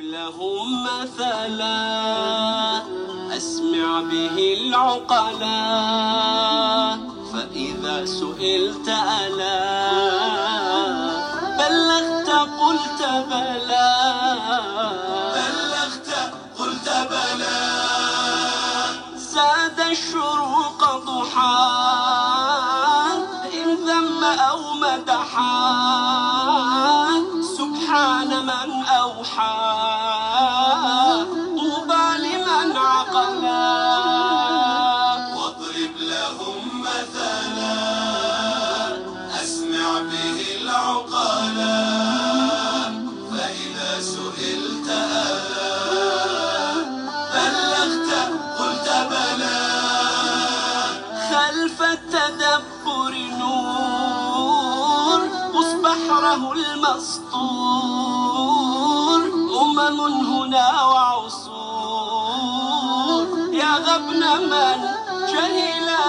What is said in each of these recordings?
واضرب لهم مثلا أسمع به العقلاء فإذا سئلت ألا بلغت قلت بلى زاد الشروق ضحى إن ذم أو مدحا سبحان من أوحى طوبى لمن عقلا واضرب لهم مثلا أسمع به العقلاء فإذا سئلت ألا بلغت قلت بلى خلف التدبر نور مصبحره المسطور هنا وعصور يغبن من جهلا.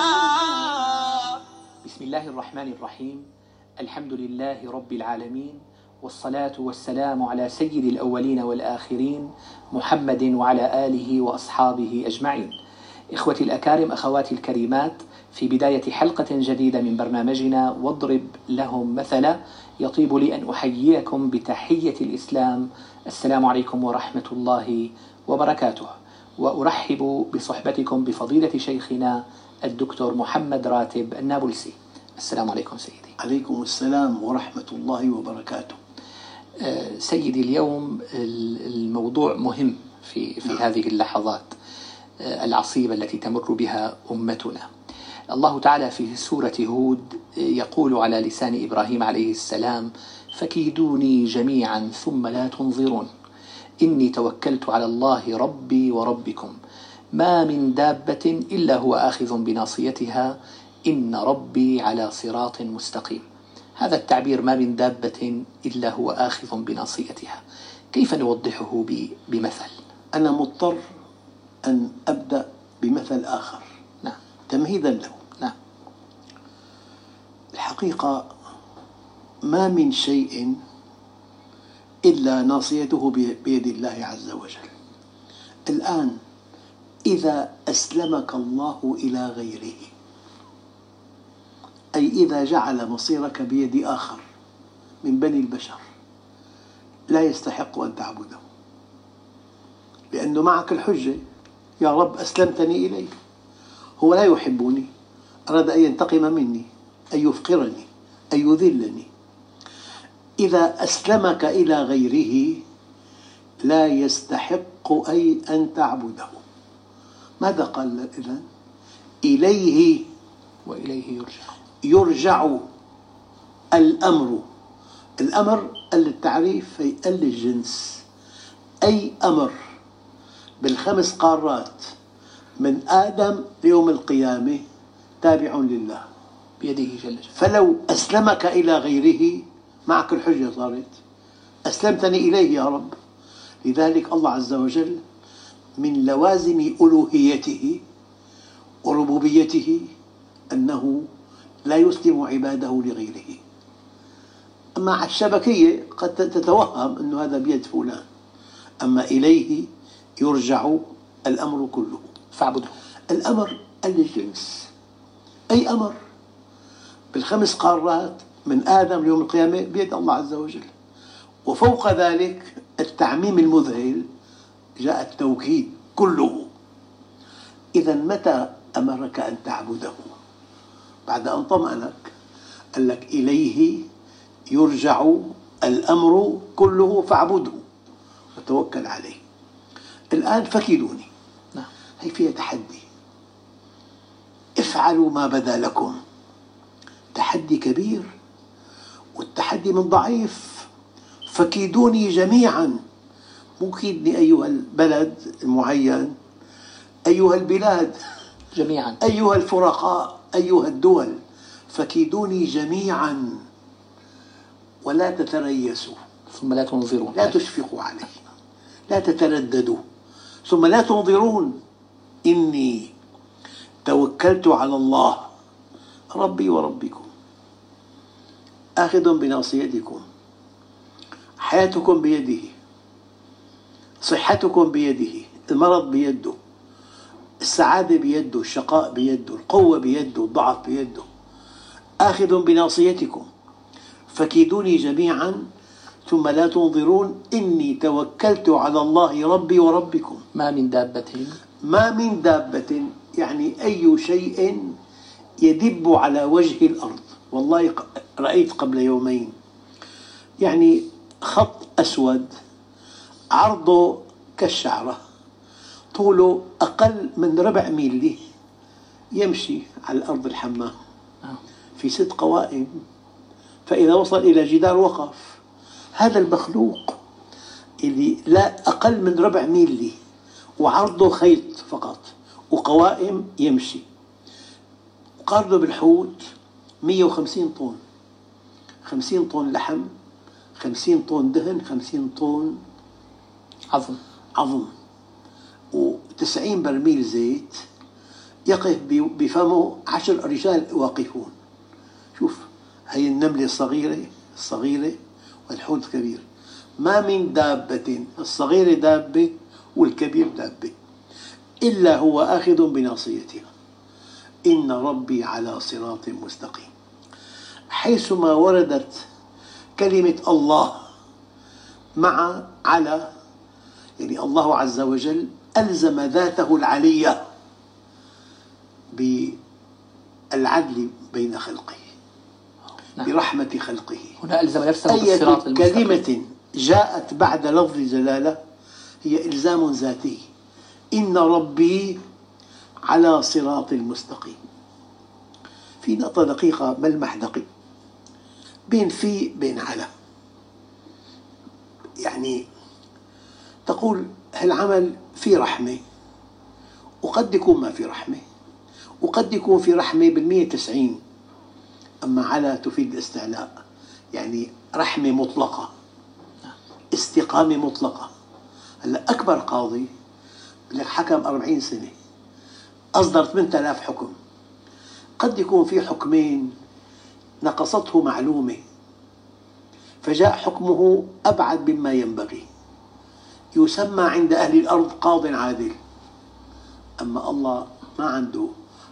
بسم الله الرحمن الرحيم. الحمد لله رب العالمين، والصلاة والسلام على سيد الأولين والآخرين محمد وعلى آله وأصحابه أجمعين. إخوتي الأكارم، أخواتي الكريمات، في بداية حلقة جديدة من برنامجنا واضرب لهم مثلا، يطيب لي أن أحييكم بتحية الإسلام، السلام عليكم ورحمة الله وبركاته، وأرحب بصحبتكم بفضيلة شيخنا الدكتور محمد راتب النابلسي. السلام عليكم سيدي. عليكم السلام ورحمة الله وبركاته. سيدي، اليوم الموضوع مهم في هذه اللحظات العصيبة التي تمر بها أمتنا. الله تعالى في سورة هود يقول على لسان إبراهيم عليه السلام: فكيدوني جميعا ثم لا تنظرون إني توكلت على الله ربي وربكم ما من دابة إلا هو آخذ بناصيتها إن ربي على صراط مستقيم. هذا التعبير ما من دابة إلا هو آخذ بناصيتها، كيف نوضحه بمثل؟ أنا مضطر أن أبدأ بمثل آخر تمهيدا له. الحقيقة ما من شيء إلا ناصيته بيد الله عز وجل. الآن إذا أسلمك الله إلى غيره، أي إذا جعل مصيرك بيد آخر من بني البشر، لا يستحق أن تعبده، لأنه معك الحجة: يا رب أسلمتني إليك. هو لا يحبني، أراد أن ينتقم مني، أن يفقرني، أن يذلني. إذا أسلمك إلى غيره لا يستحق أي أن تعبده. ماذا قال إذن؟ إليه وإليه يرجع الأمر. الأمر للتعريف، أي للجنس، أي أمر بالخمس قارات من آدم ليوم القيامة تابع لله بيده جل جلاله. فلو أسلمك إلى غيره معك الحجة، صارت أسلمتني إليه يا رب. لذلك الله عز وجل من لوازم ألوهيته وربوبيته أنه لا يسلم عباده لغيره. أما الشبكية قد تتوهم أن هذا بيد فلان، أما إليه يرجع الأمر كله فاعبده. الأمر للجنس، أي أمر بالخمس قارات من آدم ليوم القيامة بيد الله عز وجل. وفوق ذلك التعميم المذهل جاء التوكيد كله. إذا متى أمرك أن تعبده؟ بعد أن طمأنك، قال لك إليه يرجع الأمر كله فاعبده وتوكل عليه. الآن فكيدوني، هي فيها تحدي. افعلوا ما بدا لكم، تحدي كبير، والتحدي من ضعيف. فكيدوني جميعا، مو كيدني أيها البلد المعين، أيها البلاد جميعا، أيها الفرقاء، أيها الدول. فكيدوني جميعا ولا تتريسوا ثم لا تنظرون، لا تشفقوا علي، لا تترددوا ثم لا تنظرون إني توكلت على الله ربي وربكم آخذ بناصيتكم، حياتكم بيده، صحتكم بيده، المرض بيده، السعادة بيده، الشقاء بيده، القوة بيده، الضعف بيده، آخذ بناصيتكم فكيدوني جميعا ثم لا تنظرون إني توكلت على الله ربي وربكم. ما من دابة، ما من دابة يعني أي شيء يدب على وجه الأرض. والله رأيت قبل يومين يعني خط أسود عرضه كالشعرة طوله أقل من ربع ميلي يمشي على الأرض الحماء في 6 قوائم، فإذا وصل إلى جدار وقف. هذا المخلوق اللي لا أقل من ربع ميلي وعرضه خيط فقط وقوائم يمشي، قارنه بالحوت 150 طن، 50 طن لحم، 50 طن دهن، 50 طن عظم، و90 برميل زيت، يقف بفمه 10 رجال واقفون. شوف هي النملة الصغيرة والحوت كبير. ما من دابة، الصغيرة دابة والكبير دابة، إلا هو آخذ بناصيتها إن ربي على صراط مستقيم. حيثما وردت كلمة الله مع على، يعني الله عز وجل ألزم ذاته العلية بالعدل بين خلقه، برحمة خلقه. هنا ألزم نفسه بالصراط المستقيم. أي كلمة جاءت بعد لفظ جلالة هي إلزام ذاتي، إن ربي على صراط المستقيم. في نقطة دقيقة ملمح دقيق بين في بين على، يعني تقول هالعمل في رحمة وقد يكون ما في رحمة، وقد يكون في رحمة 190%، أما على تفيد الاستعلاء، يعني رحمة مطلقة، استقامة مطلقة. هلا أكبر قاضي لك حكم 40 سنة، أصدر 8000 حكم، قد يكون في حكمين نقصته معلومة فجاء حكمه أبعد مما ينبغي، يسمى عند أهل الأرض قاضٍ عادل. أما الله ما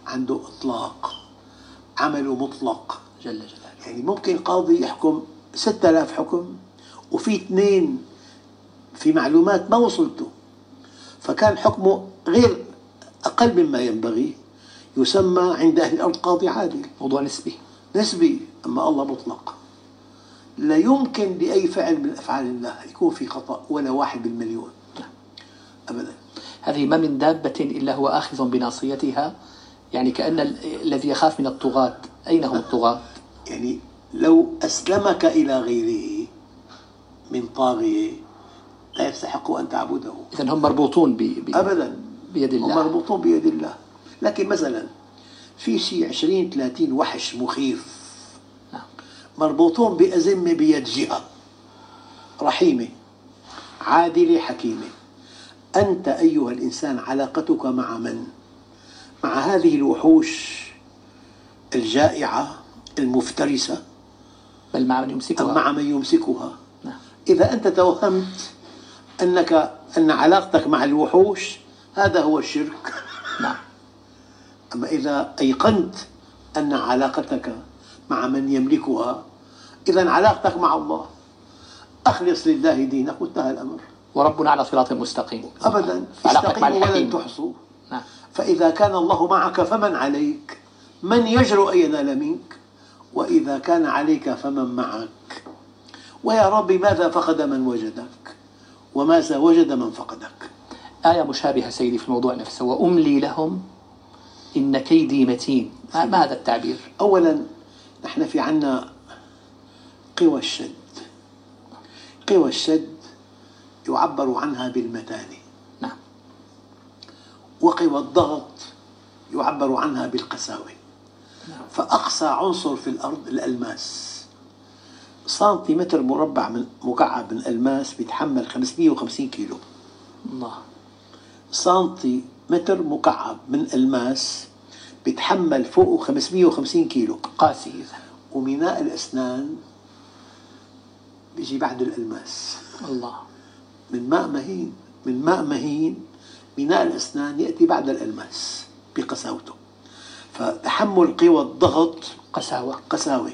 عنده إطلاق، عمله مطلق جل جلاله. يعني ممكن قاضي يحكم 6000 حكم وفي 2 في معلومات ما وصلته فكان حكمه غير أقل مما ينبغي، يسمى عند أهل الأرض قاضي عادل. موضوع نسبي. أما الله مطلق، لا يمكن لأي فعل من أفعال الله يكون في خطأ ولا 1 بالمليون أبدا. هذه ما من دابة إلا هو آخذ بناصيتها، يعني كأن الذي يخاف من الطغاة، أين هم الطغاة؟ يعني لو أسلمك إلى غيره من طاغية لا يستحق أن تعبده. إذن هم مربوطون أبدا بيد الله، هم مربوطون بيد الله. لكن مثلا في شيء 20-30 وحش مخيف مربوطون بأزمة بيد جهة رحيمة عادلة حكيمة. أنت أيها الإنسان علاقتك مع من؟ مع هذه الوحوش الجائعة المفترسة، بل مع من يمسكها، مع من يمسكها. إذا أنت توهمت أن علاقتك مع الوحوش هذا هو الشرك، أما إذا أيقنت أن علاقتك مع من يملكها إذن علاقتك مع الله. أخلص لله دينك وانتهى الأمر. وربنا على صراط مستقيم أبدا، استقيموا ولن تحصوا. فإذا كان الله معك فمن عليك؟ من يجرؤ أن ينال منك؟ وإذا كان عليك فمن معك؟ ويا ربي ماذا فقد من وجدك وماذا وجد من فقدك. آية مشابهة سيدي في الموضوع نفسه، وأملي لهم إن كيدي متين. ما هذا التعبير؟ أولا نحن في عنا قوى الشد. قوى الشد يعبر عنها بالمتانة، وقوى الضغط يعبر عنها بالقساوة. فأقصى عنصر في الأرض الألماس، سنتيمتر مربع من مكعب من ألماس بيتحمل 550 كيلو. الله. سنتيمتر مكعب من ألماس بتحمل فوق 550 كيلو قاسي. وميناء الأسنان بيجي بعد الألماس. الله. من ماء مهين. من ماء مهين بناء الأسنان يأتي بعد الألماس بقساوته. فتحمل قوى الضغط قساوة،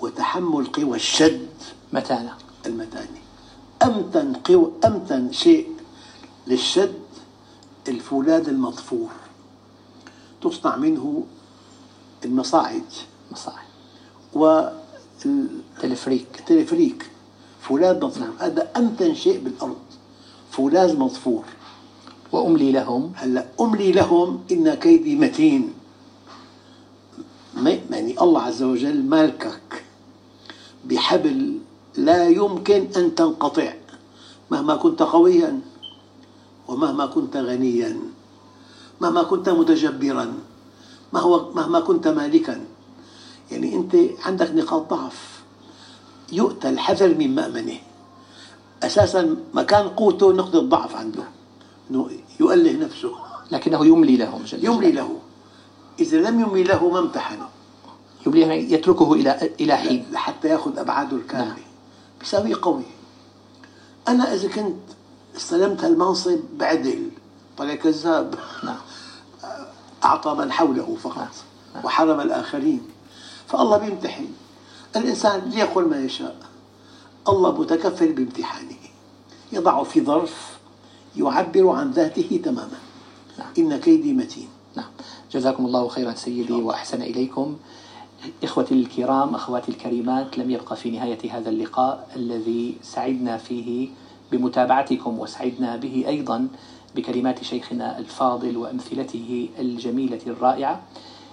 وتحمل قوى الشد المتانة. أمتن شيء للشد الفولاذ المضفور، تصنع منه المصاعد والتلفريك. فولاذ مضفور هذا أمتن شيء بالأرض، فولاذ مضفور. وأملي لهم، هلا أملي لهم إن كيدي متين. يعني الله عز وجل مالكك بحبل لا يمكن أن تنقطع، مهما كنت قويا ومهما كنت غنيا، مهما كنت متجبرا، مهما كنت مالكا. يعني أنت عندك نقاط ضعف، يؤتى الحذر من مأمنه. أساسا مكان قوته نقطة ضعف عنده، إنه يؤله نفسه، لكنه يملي لهم يملي له. إذا لم يملي له ما امتحنه، يمليه يتركه إلى حين حتى يأخذ أبعاده الكاملة. بيساوي قوي. أنا إذا كنت استلمت هالمنصب بعدل، طلع كذاب. أعطى من حوله فقط وحرم الآخرين. فالله بيمتحن الإنسان ليقول ما يشاء، الله متكفل بامتحانه، يضعه في ظرف يعبر عن ذاته تماما. إن كيدي متين. جزاكم الله خيرا سيدي وأحسن إليكم. إخوتي الكرام، أخواتي الكريمات، لم يبقى في نهاية هذا اللقاء الذي سعدنا فيه بمتابعتكم، وسعدنا به أيضا بكلمات شيخنا الفاضل وأمثلته الجميلة الرائعة.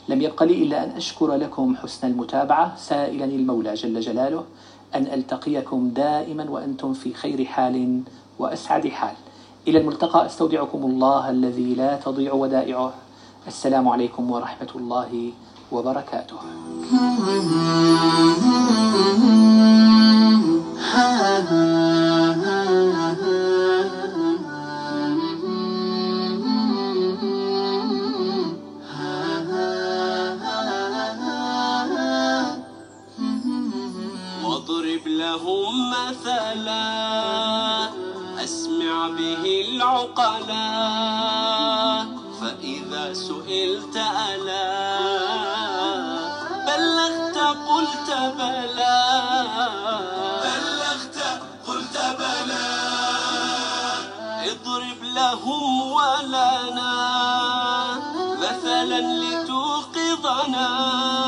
لم يبقى لي إلا أن أشكر لكم حسن المتابعة، سائلا المولى جل جلاله أن ألتقيكم دائما وأنتم في خير حال وأسعد حال. إلى الملتقى أستودعكم الله الذي لا تضيع ودائعه. السلام عليكم ورحمة الله وبركاته. واضرب لهم مثلا أسمع به العقلاء، فإذا سئلت ألا بلغت قلت بلى. اضرب لهم ولنا مثلا لتوقظنا